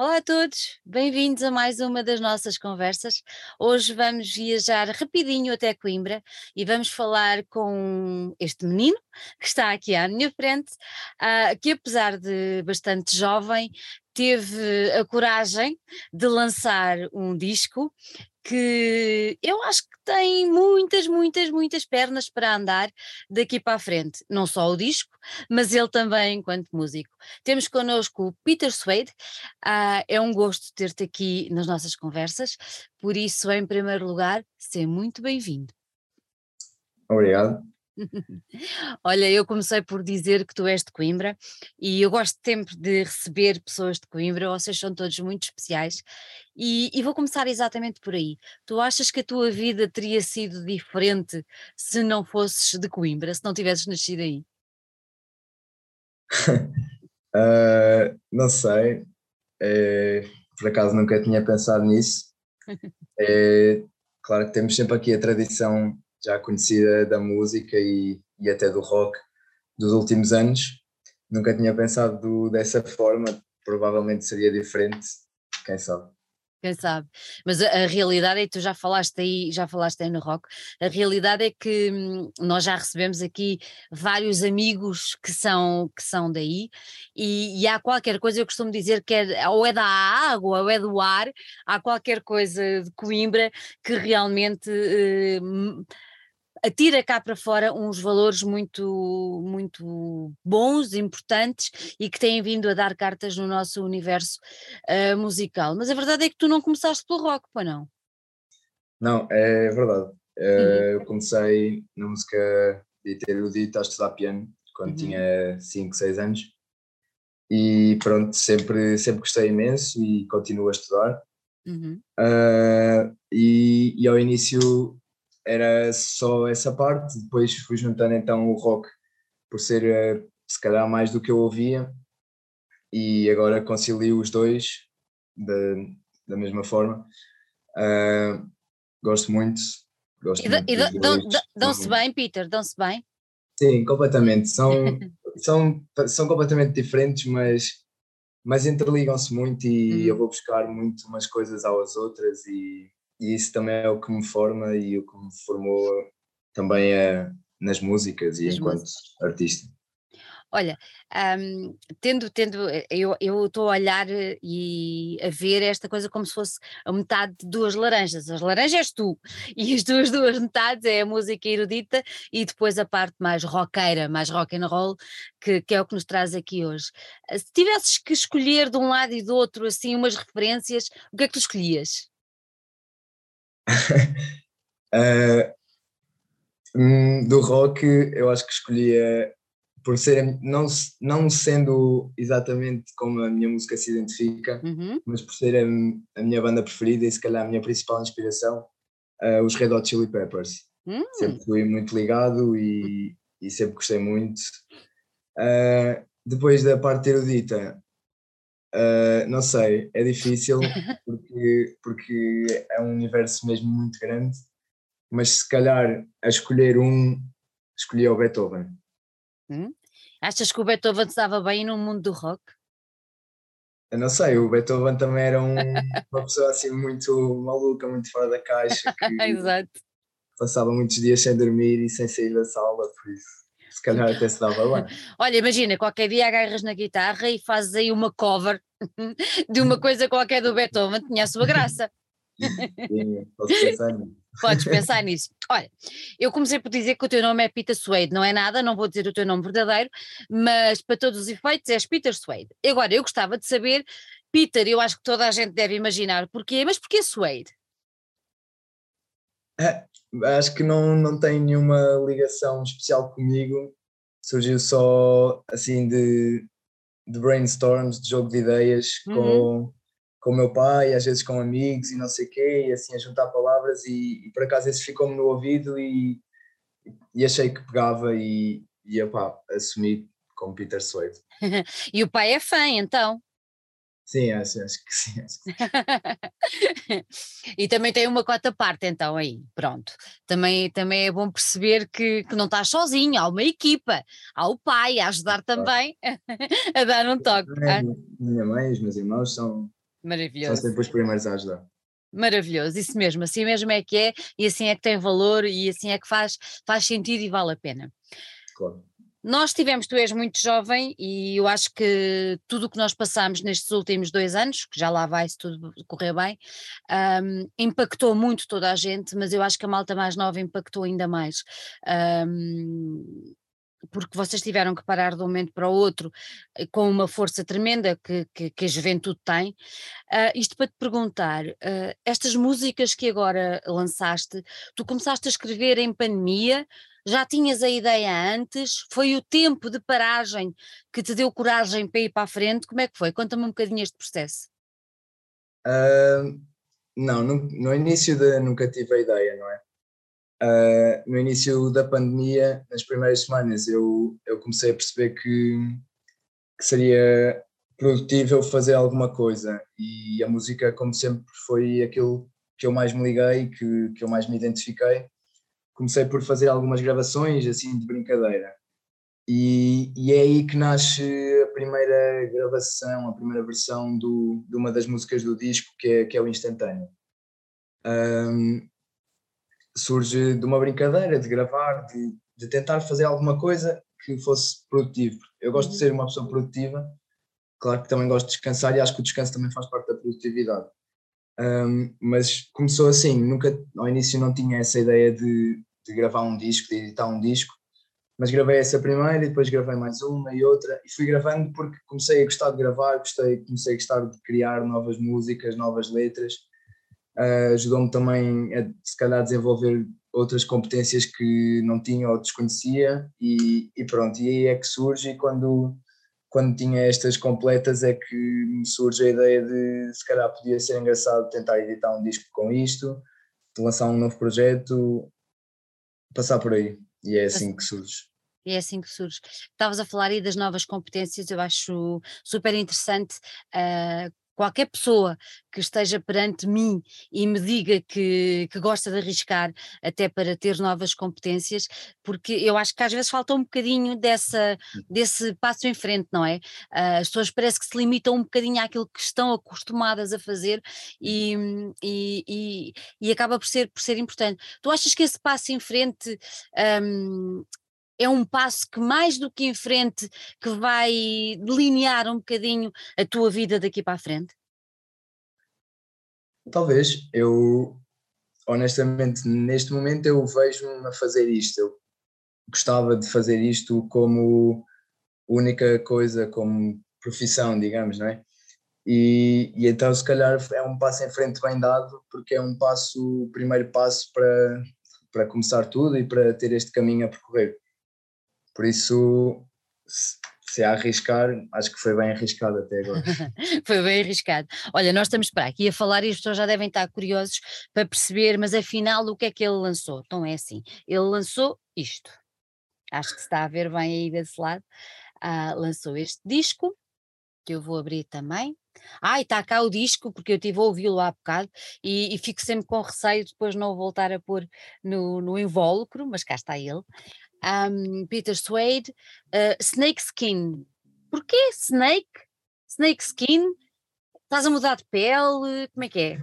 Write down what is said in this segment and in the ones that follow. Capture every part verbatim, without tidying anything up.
Olá a todos, bem-vindos a mais uma das nossas conversas. Hoje vamos viajar rapidinho até Coimbra e vamos falar com este menino que está aqui à minha frente, uh, que apesar de bastante jovem, teve a coragem de lançar um disco que eu acho que tem muitas, muitas, muitas pernas para andar daqui para a frente. Não só o disco, mas ele também enquanto músico. Temos connosco o Peter Suede. Ah, é um gosto ter-te aqui nas nossas conversas, por isso, em primeiro lugar, seja muito bem-vindo. Obrigado. Olha, eu comecei por dizer que tu és de Coimbra e eu gosto sempre de receber pessoas de Coimbra, vocês são todos muito especiais e, e vou começar exatamente por aí. Tu achas que a tua vida teria sido diferente se não fosses de Coimbra, se não tivesses nascido aí? uh, não sei, é, por acaso nunca tinha pensado nisso. É, claro que temos sempre aqui a tradição já conhecida da música e, e até do rock dos últimos anos. Nunca tinha pensado do, dessa forma, provavelmente seria diferente, quem sabe. Quem sabe, mas a, a realidade é que tu já falaste aí, já falaste aí no rock, a realidade é que hum, nós já recebemos aqui vários amigos que são, que são daí e, e há qualquer coisa, eu costumo dizer que é, ou é da água ou é do ar, há qualquer coisa de Coimbra que realmente hum, atira cá para fora uns valores muito, muito bons, importantes e que têm vindo a dar cartas no nosso universo uh, musical. Mas a verdade é que tu não começaste pelo rock, pô, não? Não, é verdade. Uh, uhum. Eu comecei na música de ter o dito a estudar piano quando uhum. tinha cinco, seis anos e pronto, sempre, sempre gostei imenso e continuo a estudar. Uhum. Uh, e, e ao início era só essa parte, depois fui juntando então o rock, por ser se calhar mais do que eu ouvia, e agora concilio os dois de, da mesma forma. Uh, gosto muito. Gosto e muito e dão-se bem, Peter? Dão-se bem? Sim, completamente. São, são, são completamente diferentes, mas, mas interligam-se muito e hum. eu vou buscar muito umas coisas às outras e... E isso também é o que me forma e o que me formou também é nas músicas e enquanto artista. Olha, um, tendo, tendo, eu estou a olhar e a ver esta coisa como se fosse a metade de duas laranjas. As laranjas és tu e as tuas duas metades é a música erudita e depois a parte mais roqueira, mais rock and roll, que, que é o que nos traz aqui hoje. Se tivesses que escolher de um lado e do outro assim umas referências, o que é que tu escolhias? uh, do rock eu acho que escolhia, por ser não, não sendo exatamente como a minha música se identifica, uhum. mas por ser a, a minha banda preferida e se calhar a minha principal inspiração, uh, os Red Hot Chili Peppers. Uhum. Sempre fui muito ligado e, e sempre gostei muito. Uh, depois da parte erudita, Uh, não sei, é difícil porque, porque é um universo mesmo muito grande, mas se calhar a escolher um, escolhi o Beethoven. Hum? Achas que o Beethoven estava bem no mundo do rock? Eu não sei, o Beethoven também era um, uma pessoa assim muito maluca, muito fora da caixa, que Exato. Passava muitos dias sem dormir e sem sair da sala, por isso. Se calhar até se dava lá. Olha, imagina, qualquer dia agarras na guitarra e fazes aí uma cover de uma coisa qualquer do Beethoven, tinha a sua graça. Sim, posso pensar nisso. Podes pensar nisso. Olha, eu comecei por dizer que o teu nome é Peter Suede, não é nada, não vou dizer o teu nome verdadeiro, mas para todos os efeitos és Peter Suede. Agora, eu gostava de saber, Peter, eu acho que toda a gente deve imaginar porquê, mas porquê Suede? Ah. Acho que não, não tem nenhuma ligação especial comigo, surgiu só assim de, de brainstorms, de jogo de ideias uhum. com o meu pai, às vezes com amigos e não sei o quê, e assim a juntar palavras e, e por acaso esse ficou-me no ouvido e, e achei que pegava e, e opá, assumi como Peter Suede. E o pai é fã então? Sim, acho, acho que sim. Acho que sim. E também tem uma cota à parte então aí, pronto. Também, também é bom perceber que, que não estás sozinho, há uma equipa, há o pai a ajudar também a dar um toque. Minha mãe, os meus irmãos são, Maravilhoso. São sempre os primeiros a ajudar. Maravilhoso, isso mesmo, assim mesmo é que é, e assim é que tem valor, e assim é que faz, faz sentido e vale a pena. Claro. Nós tivemos, tu és muito jovem, e eu acho que tudo o que nós passámos nestes últimos dois anos, que já lá vai se tudo correr bem, um, impactou muito toda a gente, mas eu acho que a malta mais nova impactou ainda mais. Um, porque vocês tiveram que parar de um momento para o outro com uma força tremenda que, que, que a juventude tem. Uh, isto para te perguntar, uh, estas músicas que agora lançaste, tu começaste a escrever em pandemia, já tinhas a ideia antes, foi o tempo de paragem que te deu coragem para ir para a frente, como é que foi? Conta-me um bocadinho este processo. Uh, não, no, no início de, nunca tive a ideia, não é? Uh, no início da pandemia, nas primeiras semanas, eu, eu comecei a perceber que, que seria produtivo fazer alguma coisa, e a música, como sempre, foi aquilo que eu mais me liguei, que, que eu mais me identifiquei. Comecei por fazer algumas gravações, assim, de brincadeira, e, e é aí que nasce a primeira gravação, a primeira versão do, de uma das músicas do disco, que é, que é o Instantâneo. Um, surge de uma brincadeira, de gravar, de, de tentar fazer alguma coisa que fosse produtivo. Eu gosto de ser uma pessoa produtiva, claro que também gosto de descansar, e acho que o descanso também faz parte da produtividade. Um, mas começou assim, nunca, ao início não tinha essa ideia de, de gravar um disco, de editar um disco, mas gravei essa primeira e depois gravei mais uma e outra, e fui gravando porque comecei a gostar de gravar, gostei, comecei a gostar de criar novas músicas, novas letras. Uh, ajudou-me também a, se calhar, desenvolver outras competências que não tinha ou desconhecia, e, e pronto, e aí é que surge, e quando, quando tinha estas completas é que me surge a ideia de, se calhar, podia ser engraçado tentar editar um disco com isto, de lançar um novo projeto, passar por aí, e é assim que surge. E é assim que surge. Estavas a falar aí das novas competências, eu acho super interessante. uh, Qualquer pessoa que esteja perante mim e me diga que, que gosta de arriscar até para ter novas competências, porque eu acho que às vezes falta um bocadinho dessa, desse passo em frente, não é? As pessoas parece que se limitam um bocadinho àquilo que estão acostumadas a fazer, e, e, e, e acaba por ser, por ser importante. Tu achas que esse passo em frente... Um, é um passo que, mais do que em frente, que vai delinear um bocadinho a tua vida daqui para a frente? Talvez. Eu, honestamente, neste momento eu vejo-me a fazer isto. Eu gostava de fazer isto como única coisa, como profissão, digamos, não é? E, e então, se calhar, é um passo em frente bem dado, porque é um passo, o primeiro passo para, para começar tudo e para ter este caminho a percorrer. Por isso, se a arriscar, acho que foi bem arriscado até agora. Foi bem arriscado. Olha, nós estamos para aqui a falar e as pessoas já devem estar curiosos para perceber, mas afinal o que é que ele lançou? Então é assim, ele lançou isto. Acho que se está a ver bem aí desse lado. Ah, lançou este disco, que eu vou abrir também. Ah, e está cá o disco, porque eu estive a ouvi-lo há bocado e, e fico sempre com receio de depois não voltar a pôr no, no invólucro, mas cá está ele. Um, Peter Suede, uh, Snake Skin. Porquê Snake? Snake Skin? Estás a mudar de pele? Como é que é?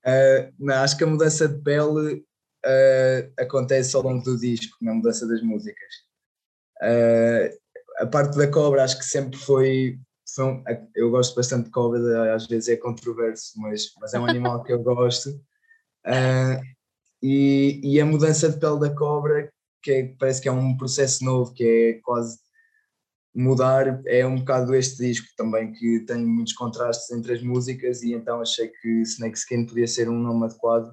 Uh, não, acho que a mudança de pele uh, acontece ao longo do disco, na mudança das músicas. Uh, a parte da cobra acho que sempre foi... foi um, eu gosto bastante de cobra, às vezes é controverso, mas, mas é um animal que eu gosto. Uh, e, e a mudança de pele da cobra, que é, parece que é um processo novo, que é quase mudar, é um bocado este disco também, que tem muitos contrastes entre as músicas, e então achei que Snake Skin podia ser um nome adequado,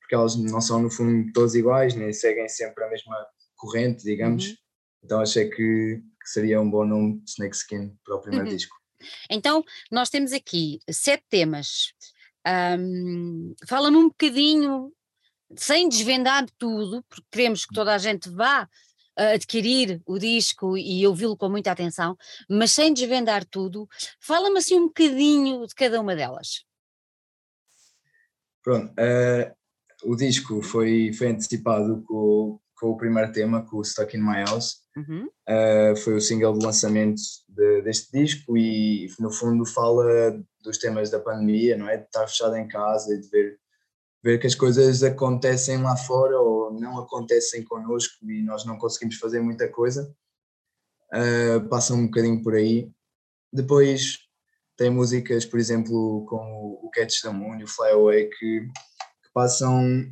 porque elas não são no fundo todas iguais, nem seguem sempre a mesma corrente, digamos. Uhum. Então achei que, que seria um bom nome, Snake Skin, para o primeiro uhum. disco. Então nós temos aqui sete temas. Um, fala-me um bocadinho... sem desvendar tudo, porque queremos que toda a gente vá uh, adquirir o disco e ouvi-lo com muita atenção, mas sem desvendar tudo, fala-me assim um bocadinho de cada uma delas. Pronto, uh, o disco foi, foi antecipado com, com o primeiro tema, com o Stuck in My House. Uhum. Uh, foi o single de lançamento de, deste disco, e no fundo fala dos temas da pandemia, não é? De estar fechado em casa e de ver, ver que as coisas acontecem lá fora ou não acontecem connosco e nós não conseguimos fazer muita coisa. Uh, passa um bocadinho por aí. Depois tem músicas, por exemplo, como o Catch the Moon e o Fly Away, que, que passam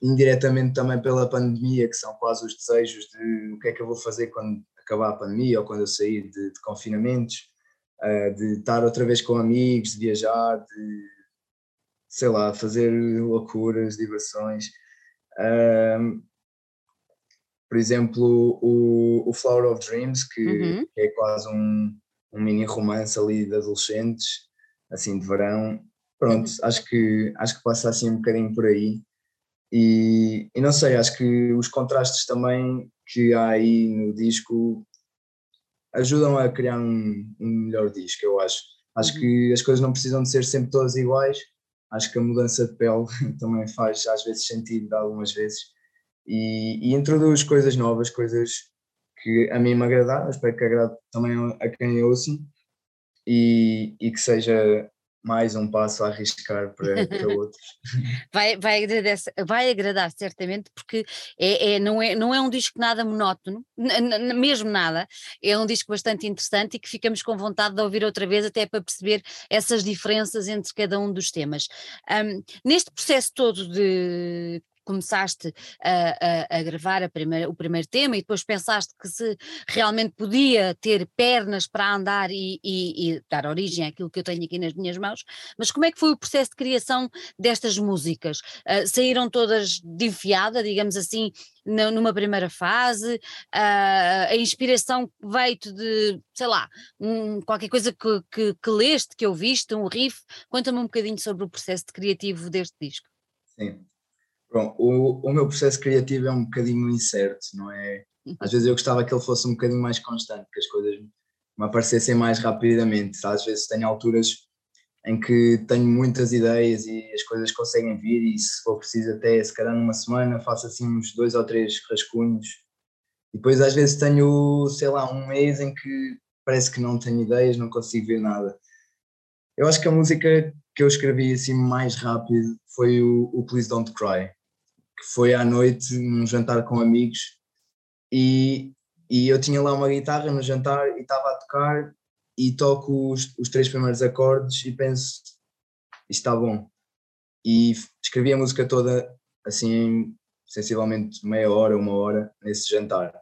indiretamente também pela pandemia, que são quase os desejos de o que é que eu vou fazer quando acabar a pandemia ou quando eu sair de, de confinamentos, uh, de estar outra vez com amigos, de viajar, de, sei lá, fazer loucuras, diversões. Uh, por exemplo, o, o Flower of Dreams, que, uhum. que é quase um, um mini romance ali de adolescentes, assim, de verão. Pronto, uhum. acho que, acho que passa assim um bocadinho por aí. E, e não sei, acho que os contrastes também que há aí no disco ajudam a criar um, um melhor disco, eu acho. Acho uhum. que as coisas não precisam de ser sempre todas iguais, acho que a mudança de pele também faz às vezes sentido, algumas vezes, e, e introduz coisas novas, coisas que a mim me agradaram, espero que agrade também a quem ouça, e, e que seja... mais um passo a arriscar para, para outros. Vai, vai, agradar, vai agradar certamente, porque é, é, não, é, não é um disco nada monótono, mesmo nada, é um disco bastante interessante e que ficamos com vontade de ouvir outra vez, até para perceber essas diferenças entre cada um dos temas. Um, neste processo todo de... começaste a, a, a gravar a primeira, o primeiro tema e depois pensaste que se realmente podia ter pernas para andar e, e, e dar origem àquilo que eu tenho aqui nas minhas mãos, mas como é que foi o processo de criação destas músicas? Uh, saíram todas de enfiada, digamos assim, na, numa primeira fase? Uh, a inspiração veio-te de, sei lá, um, qualquer coisa que, que, que leste, que ouviste, um riff? Conta-me um bocadinho sobre o processo de criativo deste disco. Sim. Bom, o, o meu processo criativo é um bocadinho incerto, não é? Às vezes eu gostava que ele fosse um bocadinho mais constante, que as coisas me aparecessem mais rapidamente. Às vezes tenho alturas em que tenho muitas ideias e as coisas conseguem vir, e se for preciso até, se calhar numa semana, faço assim uns dois ou três rascunhos. E depois às vezes tenho, sei lá, um mês em que parece que não tenho ideias, não consigo ver nada. Eu acho que a música que eu escrevi assim mais rápido foi o, o Please Don't Cry, que foi à noite num jantar com amigos, e, e eu tinha lá uma guitarra no jantar e estava a tocar, e toco os, os três primeiros acordes e penso, isto está bom, e escrevi a música toda assim sensivelmente meia hora, uma hora nesse jantar.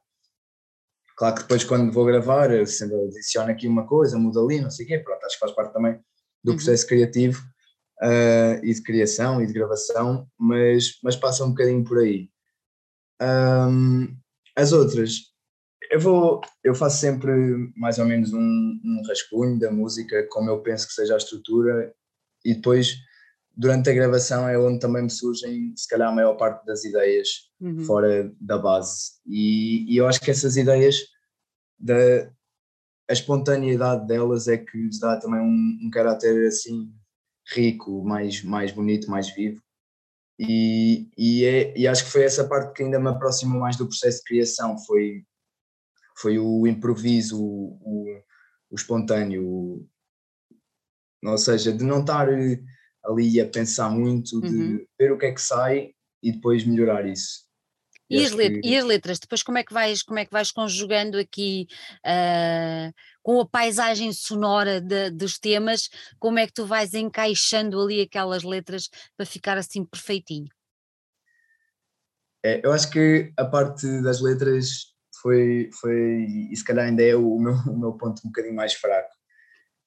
Claro que depois quando vou gravar eu sempre adiciono aqui uma coisa, mudo ali, não sei o quê, pronto, acho que faz parte também do processo uhum. criativo. Uh, e de criação e de gravação, mas, mas passa um bocadinho por aí. Um, as outras, eu, vou, eu faço sempre mais ou menos um, um rascunho da música, como eu penso que seja a estrutura, e depois, durante a gravação, é onde também me surgem, se calhar, a maior parte das ideias uhum. fora da base. E, e eu acho que essas ideias, da, a espontaneidade delas é que lhes dá também um, um caráter assim... rico, mais, mais bonito, mais vivo, e, e, é, e acho que foi essa parte que ainda me aproximou mais do processo de criação, foi, foi o improviso, o, o, o espontâneo, o, ou seja, de não estar ali a pensar muito, de uhum. ver o que é que sai e depois melhorar isso. E as, letras, que... e as letras, depois como é que vais, como é que vais conjugando aqui uh, com a paisagem sonora de, dos temas, como é que tu vais encaixando ali aquelas letras para ficar assim perfeitinho? É, eu acho que a parte das letras foi, foi e se calhar ainda é o meu, o meu ponto um bocadinho mais fraco,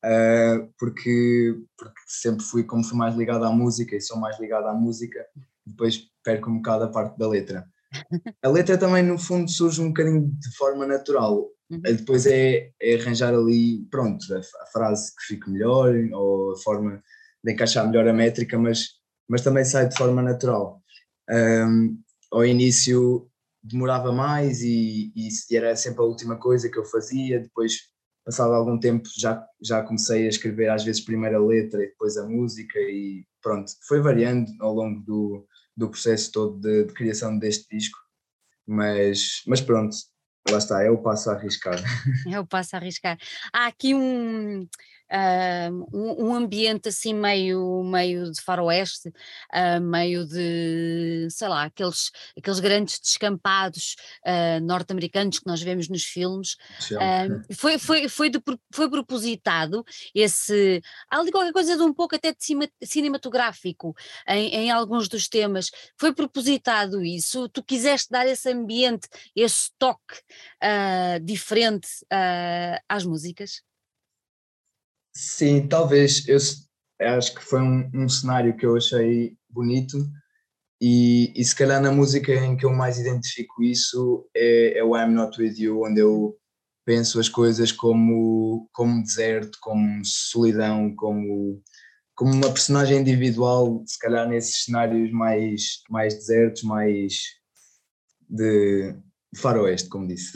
uh, porque, porque sempre fui, como fui mais ligado à música e sou mais ligado à música, depois perco um bocado a parte da letra. A letra também no fundo surge um bocadinho de forma natural, uhum. depois é, é arranjar ali, pronto, a, a frase que fique melhor ou a forma de encaixar melhor a métrica, mas, mas também sai de forma natural. Um, ao início demorava mais e, e era sempre a última coisa que eu fazia, depois passado algum tempo já, já comecei a escrever às vezes primeiro a letra e depois a música, e pronto, foi variando ao longo do do processo todo de, de criação deste disco, mas, mas pronto, lá está, é o passo a arriscar. É o passo a arriscar. Há aqui um, um, um ambiente assim meio, meio de faroeste, uh, meio de, sei lá, aqueles, aqueles grandes descampados uh, norte-americanos que nós vemos nos filmes. Uh, foi, foi, foi, de, foi propositado esse, há ali qualquer coisa de um pouco até de cima, cinematográfico em, em alguns dos temas, foi propositado isso, tu quiseste dar esse ambiente, esse toque uh, diferente uh, às músicas? Sim, talvez. Eu acho que foi um, um cenário que eu achei bonito e, e se calhar na música em que eu mais identifico isso é, é o I'm Not With You, onde eu penso as coisas como, como deserto, como solidão, como, como uma personagem individual, se calhar nesses cenários mais, mais desertos, mais de... faroeste, como disse.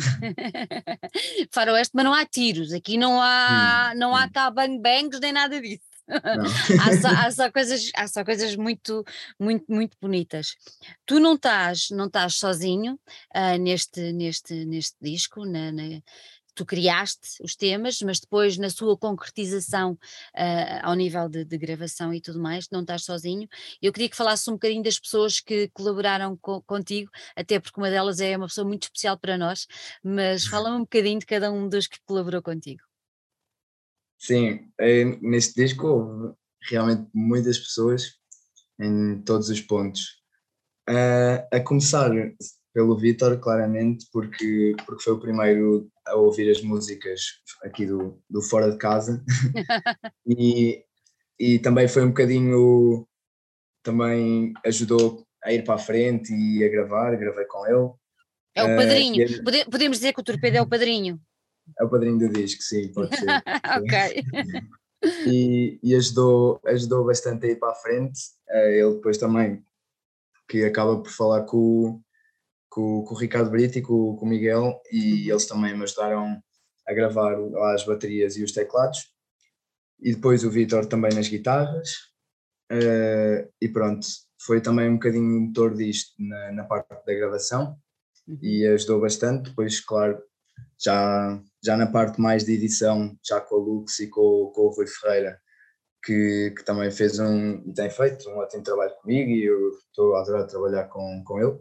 Faroeste, mas não há tiros, aqui não há, hum, não há cá bang-bangs nem nada disso. há, só, há, só coisas, há só coisas muito, muito, muito bonitas. Tu não estás, não estás sozinho uh, neste, neste, neste disco, na, na, tu criaste os temas, mas depois na sua concretização uh, ao nível de, de gravação e tudo mais, não estás sozinho. Eu queria que falasse um bocadinho das pessoas que colaboraram co- contigo, até porque uma delas é uma pessoa muito especial para nós, mas fala-me um bocadinho de cada um dos que colaborou contigo. Sim, neste disco houve realmente muitas pessoas em todos os pontos. Uh, a começar... pelo Vítor, claramente, porque, porque foi o primeiro a ouvir as músicas aqui do, do Fora de Casa e, e também foi um bocadinho, também ajudou a ir para a frente e a gravar, gravei com ele. É o padrinho, uh, ele... podemos dizer que o Torpedo é o padrinho? É o padrinho do disco, sim, pode ser. Ok. E, e ajudou, ajudou bastante a ir para a frente, uh, ele depois também, que acaba por falar com o... com o Ricardo Brito e com o Miguel, e eles também me ajudaram a gravar as baterias e os teclados, e depois o Vítor também nas guitarras, e pronto, foi também um bocadinho motor disto na, na parte da gravação, e ajudou bastante. Depois, claro, já, já na parte mais de edição, já com a Lux e com, com o Rui Ferreira, que, que também fez um, e tem feito um ótimo trabalho comigo, e eu estou a adorar trabalhar com, com ele.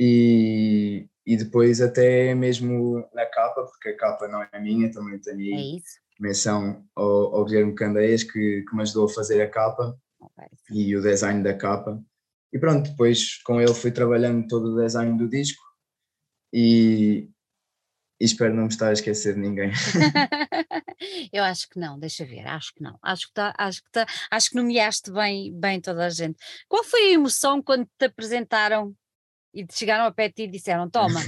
E, e depois até mesmo na capa, porque a capa não é minha, também tenho é menção ao, ao Guilherme Candeias, que, que me ajudou a fazer a capa, okay, e o design da capa. E pronto, depois com ele fui trabalhando todo o design do disco e, e espero não me estar a esquecer de ninguém. Eu acho que não, deixa ver, acho que não, acho que, tá, acho que, tá, acho que nomeaste bem, bem toda a gente. Qual foi a emoção quando te apresentaram e chegaram ao pé de ti e disseram, toma,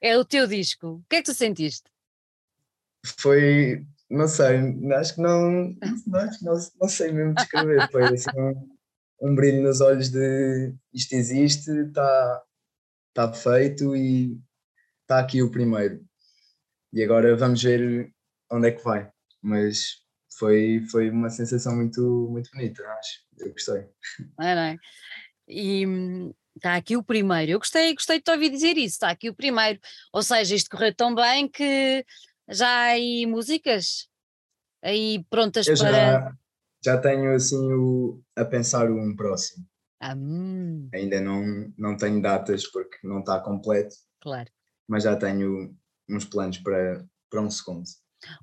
é o teu disco? O que é que tu sentiste? Foi, não sei, acho que não, acho que não, não sei mesmo descrever, foi assim, um, um brilho nos olhos de isto existe, está tá feito e está aqui o primeiro. E agora vamos ver onde é que vai, mas... Foi, foi uma sensação muito, muito bonita, acho, eu gostei. É, não é? E... está aqui o primeiro, eu gostei, gostei de te ouvir dizer isso, está aqui o primeiro, ou seja, isto correu tão bem que já há aí músicas aí prontas eu para... Já, já tenho assim o, a pensar um próximo, ah, hum. ainda não, não tenho datas porque não está completo, claro, mas já tenho uns planos para, para um segundo.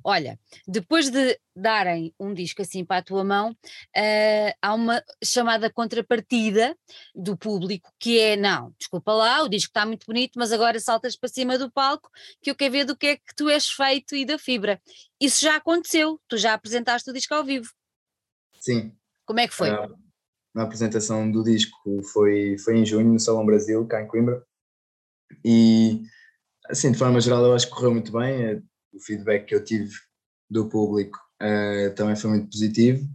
Olha, depois de darem um disco assim para a tua mão, uh, há uma chamada contrapartida do público que é, não, desculpa lá, o disco está muito bonito, mas agora saltas para cima do palco que eu quero ver do que é que tu és feito e da fibra. Isso já aconteceu, tu já apresentaste o disco ao vivo. Sim. Como é que foi? Uh, na apresentação do disco foi, foi em junho no Salão Brasil, cá em Coimbra, e assim, de forma geral eu acho que correu muito bem. O feedback que eu tive do público uh, também foi muito positivo.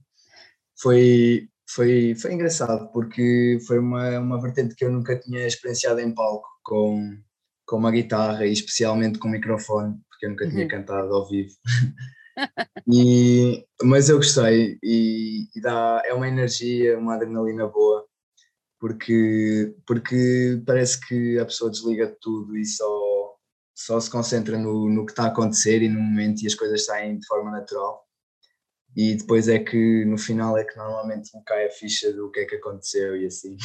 Foi, foi, foi engraçado porque foi uma, uma vertente que eu nunca tinha experienciado em palco, com, com uma guitarra e especialmente com um microfone, porque eu nunca tinha uhum. cantado ao vivo. E, mas eu gostei e, e dá, é uma energia, uma adrenalina boa, porque, porque parece que a pessoa desliga de tudo e só... só se concentra no, no que está a acontecer e no momento, e as coisas saem de forma natural. e depois é que no final é que normalmente me cai a ficha do que é que aconteceu e assim.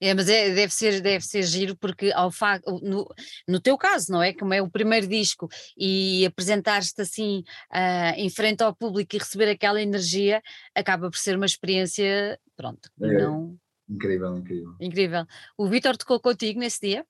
É, mas é, deve ser, deve ser giro porque ao fa- no, no teu caso, não é? Como é o primeiro disco e apresentares-te assim uh, em frente ao público e receber aquela energia, acaba por ser uma experiência, pronto, é, não... Incrível, incrível. Incrível. O Vítor tocou contigo nesse dia?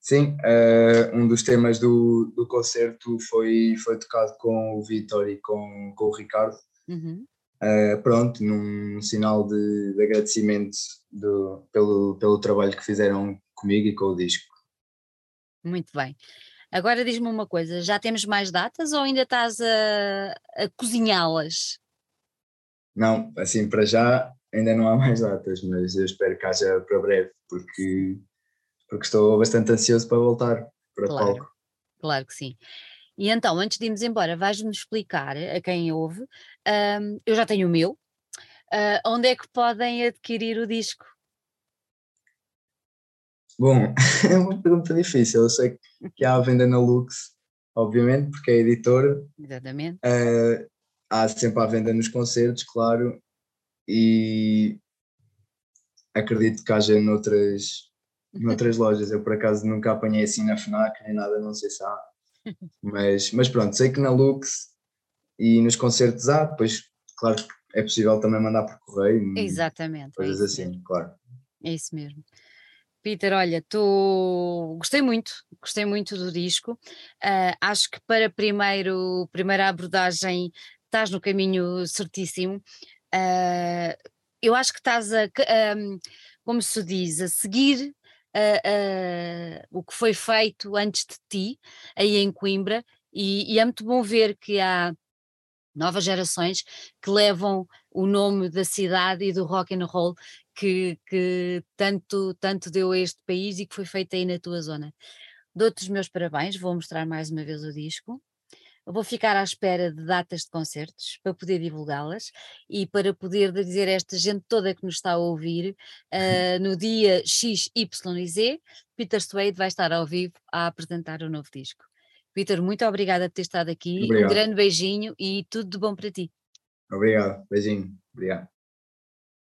Sim, uh, um dos temas do, do concerto foi, foi tocado com o Vítor e com, com o Ricardo. Uhum. Uh, pronto, num sinal de, de agradecimento do, pelo, pelo trabalho que fizeram comigo e com o disco. Muito bem. Agora diz-me uma coisa, já temos mais datas ou ainda estás a, a cozinhá-las? Não, assim para já ainda não há mais datas, mas eu espero que haja para breve, porque, porque estou bastante ansioso para voltar para o palco. Claro que sim. E então, antes de irmos embora, vais-me explicar a quem ouve, um, eu já tenho o meu, uh, onde é que podem adquirir o disco? Bom, é uma pergunta difícil, eu sei que há a venda na Lux, obviamente, porque é editora. Exatamente. Uh, há sempre a venda nos concertos, claro, e acredito que haja noutras, noutras lojas, eu por acaso nunca apanhei assim na FNAC nem nada, não sei se há. Mas, mas pronto, sei que na Lux e nos concertos há, depois claro que é possível também mandar por correio. Exatamente. Coisas é assim, mesmo. Claro. É isso mesmo. Peter, olha, tô... gostei muito, gostei muito do disco. Uh, acho que para primeiro, primeira abordagem estás no caminho certíssimo. Uh, eu acho que estás a, um, como se diz, a seguir... Uh, uh, o que foi feito antes de ti, aí em Coimbra, e, e é muito bom ver que há novas gerações que levam o nome da cidade e do rock and roll que, que tanto, tanto deu a este país e que foi feito aí na tua zona. Dou-te os meus parabéns, vou mostrar mais uma vez o disco. Eu vou ficar à espera de datas de concertos para poder divulgá-las e para poder dizer a esta gente toda que nos está a ouvir, uh, no dia X Y Z, Peter Suede vai estar ao vivo a apresentar o novo disco. Peter, muito obrigada por ter estado aqui. Obrigado. Um grande beijinho e tudo de bom para ti. Obrigado, beijinho. Obrigado.